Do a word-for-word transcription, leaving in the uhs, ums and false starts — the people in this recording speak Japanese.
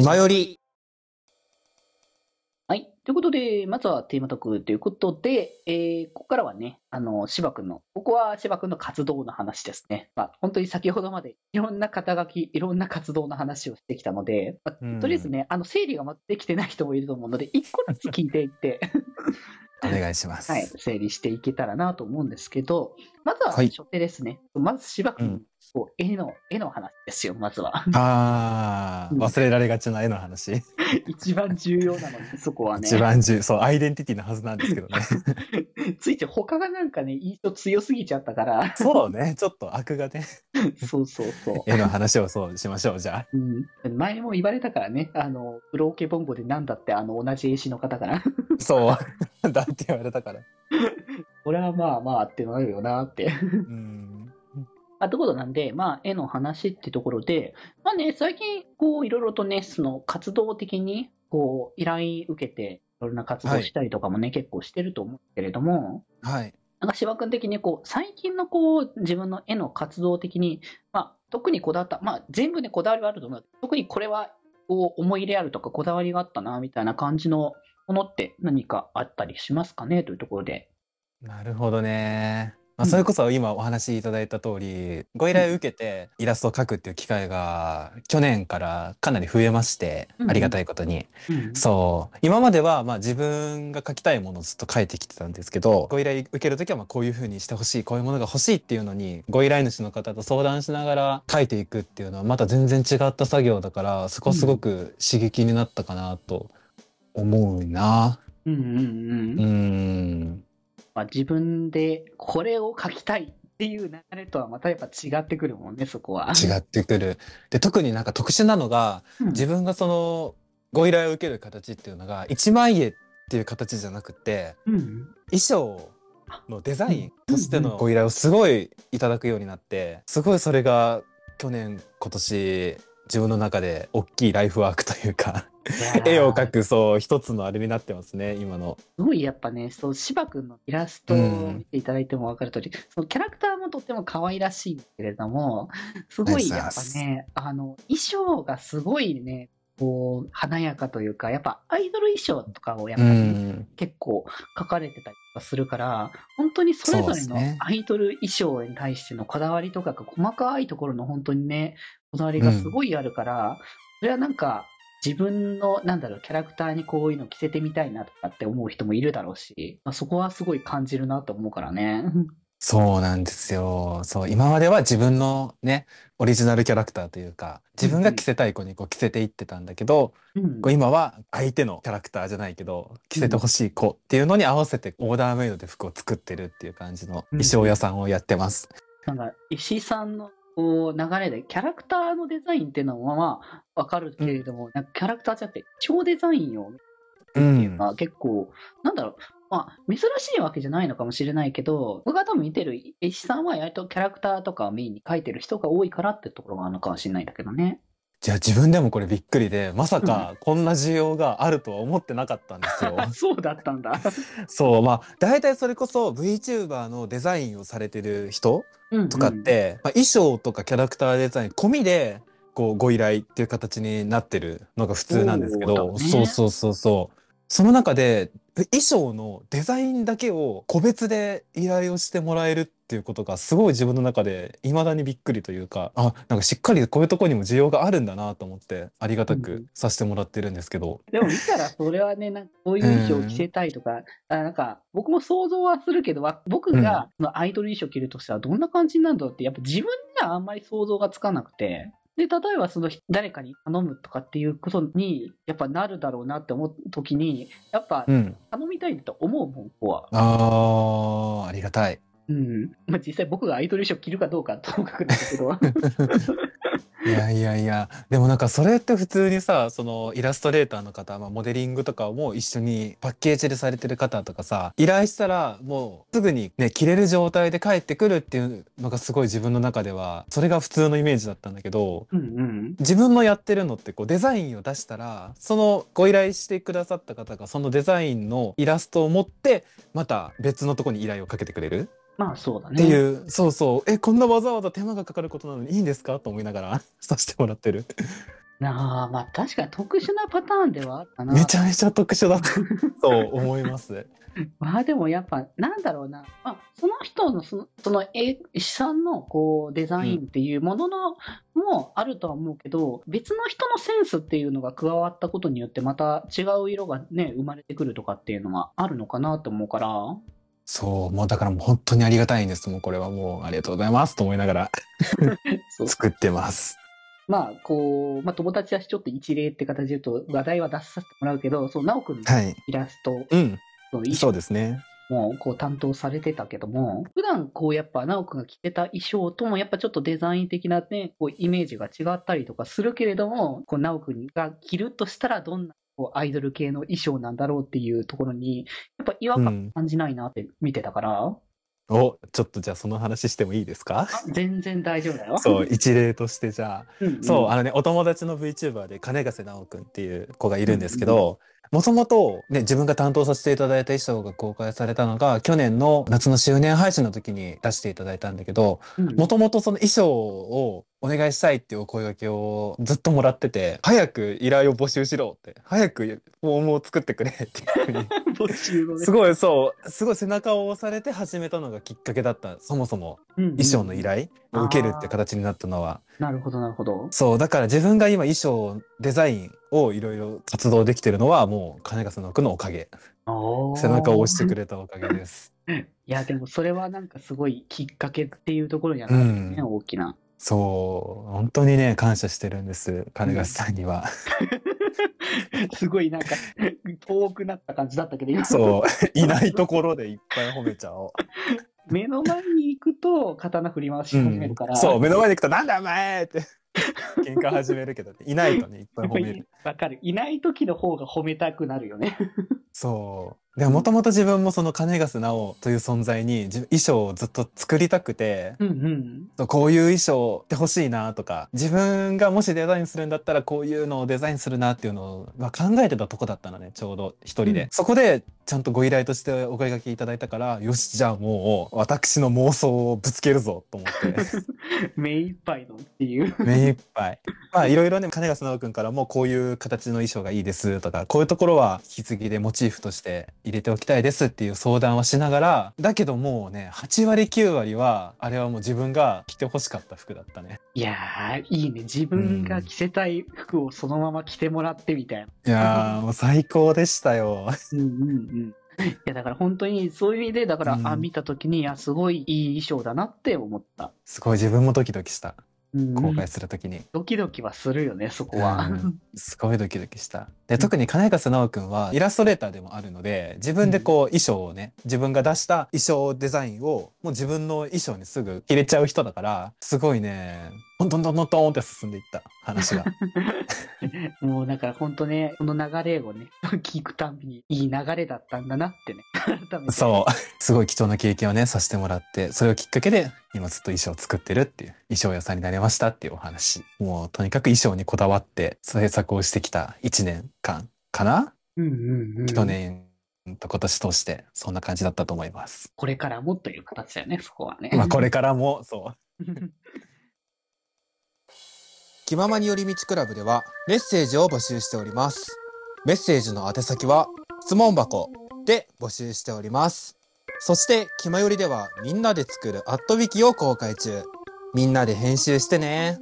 島より。はい。ということで、まずはテーマトークということで、えー、ここからはね、あの、柴君の、ここは柴君の活動の話ですね。まあ、本当に先ほどまでいろんな肩書き、いろんな活動の話をしてきたので、まあうん、とりあえずね、あの、整理ができてない人もいると思うので、一個ずつ聞いていって。お願いします。はい。整理していけたらなと思うんですけど、まずは初手ですね。はい、まず柴君、絵の、絵の話ですよ、まずは。ああ、忘れられがちな絵の話。一番重要なので、そこはね。一番重要、そう、アイデンティティのはずなんですけどね。ついて他がなんかね、印象強すぎちゃったから。そうね、ちょっと悪がね。そうそうそう。絵の話をそうしましょう、じゃあ。うん、前も言われたからね、あの、ブローケボンゴでなんだって、あの、同じ絵師の方から。そう、だって言われたから。これはまあまあってなるよなって。うん。まあ、ということなんで、まあ、絵の話ってところで、まあね、最近、こう、いろいろとね、その、活動的に、こう、依頼受けて、いろんな活動したりとかもね、はい、結構してると思うけれども、はい。なんか、柴君的に、こう、最近の、こう、自分の絵の活動的に、まあ、特にこだわった、まあ、全部ね、こだわりはあると思う。特にこれは、こう、思い入れあるとか、こだわりがあったな、みたいな感じのものって何かあったりしますかね、というところで。なるほどね。まあ、それこそ今お話しいただいた通り、うん、ご依頼を受けてイラストを描くっていう機会が去年からかなり増えまして、うん、ありがたいことに、うん、そう今まではまあ自分が描きたいものをずっと描いてきてたんですけど、ご依頼受けるときはまあこういう風にしてほしい、こういうものが欲しいっていうのにご依頼主の方と相談しながら描いていくっていうのはまた全然違った作業だから、そこすごく刺激になったかなと思うな。うんうんうん、うーん、自分でこれを描きたいっていう流れとはまたやっぱ違ってくるもんね、そこは。違ってくる。で、特になんか特殊なのが、うん、自分がそのご依頼を受ける形っていうのが一枚絵っていう形じゃなくて、うん、衣装のデザインとしてのご依頼をすごいいただくようになって、すごいそれが去年今年自分の中で大きいライフワークというか。絵を描く、そう一つのあれになってますね、今の。すごいやっぱね、そう柴君のイラストを見ていただいても分かる通り、うん、そのキャラクターもとっても可愛らしいんだけれども、すごいやっぱね、あの衣装がすごいね、こう華やかというか、やっぱアイドル衣装とかをやっぱり、うん、結構描かれてたりとかするから、本当にそれぞれのアイドル衣装に対してのこだわりとかが、細かいところの本当にねこだわりがすごいあるから、うん、それはなんか自分のなんだろう、キャラクターにこういうの着せてみたいなとかって思う人もいるだろうし、まあ、そこはすごい感じるなと思うからね。そうなんですよ。そう今までは自分のねオリジナルキャラクターというか、自分が着せたい子にこう着せていってたんだけど、うん、こう今は相手のキャラクターじゃないけど着せてほしい子っていうのに合わせてオーダーメイドで服を作ってるっていう感じの衣装屋さんをやってます、うん、なんか石井さんのこう流れでキャラクターのデザインっていうのはまあ分かるけれども、うん、なんかキャラクターじゃなくて超デザインをっていうのは結構、うん、なんだろう、まあ、珍しいわけじゃないのかもしれないけど、僕が多分見てる絵師さんはやっとキャラクターとかをメインに描いてる人が多いからってところがあるのかもしれないんだけどね。じゃあ自分でもこれびっくりで、まさかこんな需要があるとは思ってなかったんですよ。そうだったんだ。そう、まあ大体それこそ VTuber のデザインをされてる人とかって、うんうん、まあ、衣装とかキャラクターデザイン込みでこうご依頼っていう形になってるのが普通なんですけど、そう、ね、そうそうそうそう。その中で衣装のデザインだけを個別で依頼をしてもらえるっていうことがすごい自分の中で未だにびっくりというか、あ、なんかしっかりこういうとこにも需要があるんだなと思ってありがたくさせてもらってるんですけど、うん、でも見たらそれはね、なんかこういう衣装を着せたいとか、うん、なんか僕も想像はするけど、僕がそのアイドル衣装着るとしたらどんな感じになるんだろうってやっぱ自分ではあんまり想像がつかなくて、で例えばその誰かに頼むとかっていうことにやっぱなるだろうなって思うときに、やっぱ頼みたいと思うもん、ここは。ああ、ありがたい。うん。まあ、実際僕がアイドル衣装着るかどうかともかくですけど。いやいやいや、でもなんかそれって普通にさ、そのイラストレーターの方、まあ、モデリングとかも一緒にパッケージでされてる方とかさ、依頼したらもうすぐにね着れる状態で帰ってくるっていうのがすごい自分の中ではそれが普通のイメージだったんだけど、うんうん、自分のやってるのってこうデザインを出したら、そのご依頼してくださった方がそのデザインのイラストを持ってまた別のとこに依頼をかけてくれる。まあそうだね。っていう、そうそう、え、こんなわざわざ手間がかかることなのにいいんですかと思いながらさせてもらってる。なあ、まあ確かに特殊なパターンではあったな。めちゃめちゃ特殊だったと思いますね。まあでもやっぱなんだろうな、まあ、その人のその、その絵師さんのこうデザインっていうものの、うん、もあるとは思うけど、別の人のセンスっていうのが加わったことによってまた違う色がね生まれてくるとかっていうのはあるのかなと思うから。そう、もうだからもう本当にありがたいんです。もうこれはもうありがとうございますと思いながら作ってます。まあこうまあ、友達だしちょっと一例って形で言うと話題は出させてもらうけど、そうなおくんのイラスト、はい、うん、そうですね、もうこう担当されてたけども、普段こうやっぱなおくんが着てた衣装ともやっぱちょっとデザイン的なねこうイメージが違ったりとかするけれども、こうなおくんが着るとしたらどんなこうアイドル系の衣装なんだろうっていうところにやっぱ違和感感じないなって見てたから。うん、お、ちょっとじゃあその話してもいいですか？全然大丈夫だよ。そう、一例としてじゃあうん、うん、そう、あのね、お友達の VTuber で金ヶ瀬直くんっていう子がいるんですけど、もともとね、自分が担当させていただいた衣装が公開されたのが、去年の夏の周年配信の時に出していただいたんだけど、もともとその衣装をお願いしたいっていうお声掛けをずっともらってて、早く依頼を募集しろって、早くフォームを作ってくれっていうふうに募集をね、すごいそう、すごい背中を押されて始めたのがきっかけだった。そもそも衣装の依頼を受けるって形になったのは。なるほどなるほど。そう、だから自分が今衣装デザインをいろいろ活動できてるのはもう金ヶ瀬のおかげ。背中を押してくれたおかげです。いやでもそれはなんかすごいきっかけっていうところじゃないですね、うん、大きな。そう本当にね感謝してるんです金ヶ瀬さんには、うん、すごいなんか遠くなった感じだったけど今そういないところでいっぱい褒めちゃおう目の前に行くと刀振り回し始めるから、うん、そう目の前に行くとなんだお前って喧嘩始めるけど、ね、いないとねいっぱい褒めるわかる、いない時の方が褒めたくなるよねそうでもともと自分もその金ヶ瀬直という存在に衣装をずっと作りたくて、うんうん、こういう衣装って欲しいなとか、自分がもしデザインするんだったらこういうのをデザインするなっていうのを、まあ、考えてたとこだったのね、ちょうど一人で、うん、そこでちゃんとご依頼としてお声掛けいただいたから、よしじゃあもう私の妄想をぶつけるぞと思って目いっぱいのっていう目いっぱいまあいろいろね金ヶ瀬直くんからもこういう形の衣装がいいですとか、こういうところは引き継ぎでモチーフとして入れておきたいですっていう相談はしながら、だけどもうねはちわりきゅうわりはあれはもう自分が着てほしかった服だったね。いやーいいね、自分が着せたい服をそのまま着てもらってみたいな、うん、いやーもう最高でしたようんうんうんいやだから本当にそういう意味でだから、うん、あ見た時にいやすごいいい衣装だなって思った。すごい自分もドキドキした、公開するときに、うん、ドキドキはするよねそこは、うん、すごいドキドキした。で特に金ヶ瀬直くんはイラストレーターでもあるので、自分でこう衣装をね、自分が出した衣装デザインをもう自分の衣装にすぐ入れちゃう人だから、すごいねどんどんどんどんどんって進んでいった話がもうだからほんとねこの流れをね聞くたびにいい流れだったんだなってね改めてそうすごい貴重な経験をねさせてもらって、それをきっかけで今ずっと衣装を作ってるっていう、衣装屋さんになれましたっていうお話。もうとにかく衣装にこだわって制作をしてきたいちねんかんかな、うんうんうん、去年と今年通してそんな感じだったと思います。これからもという形だよねそこはね、まあ、これからもそう気ままに寄り道クラブではメッセージを募集しております。メッセージの宛先は質問箱で募集しております。そして気まよりではみんなで作るアットウィキを公開中。みんなで編集してね。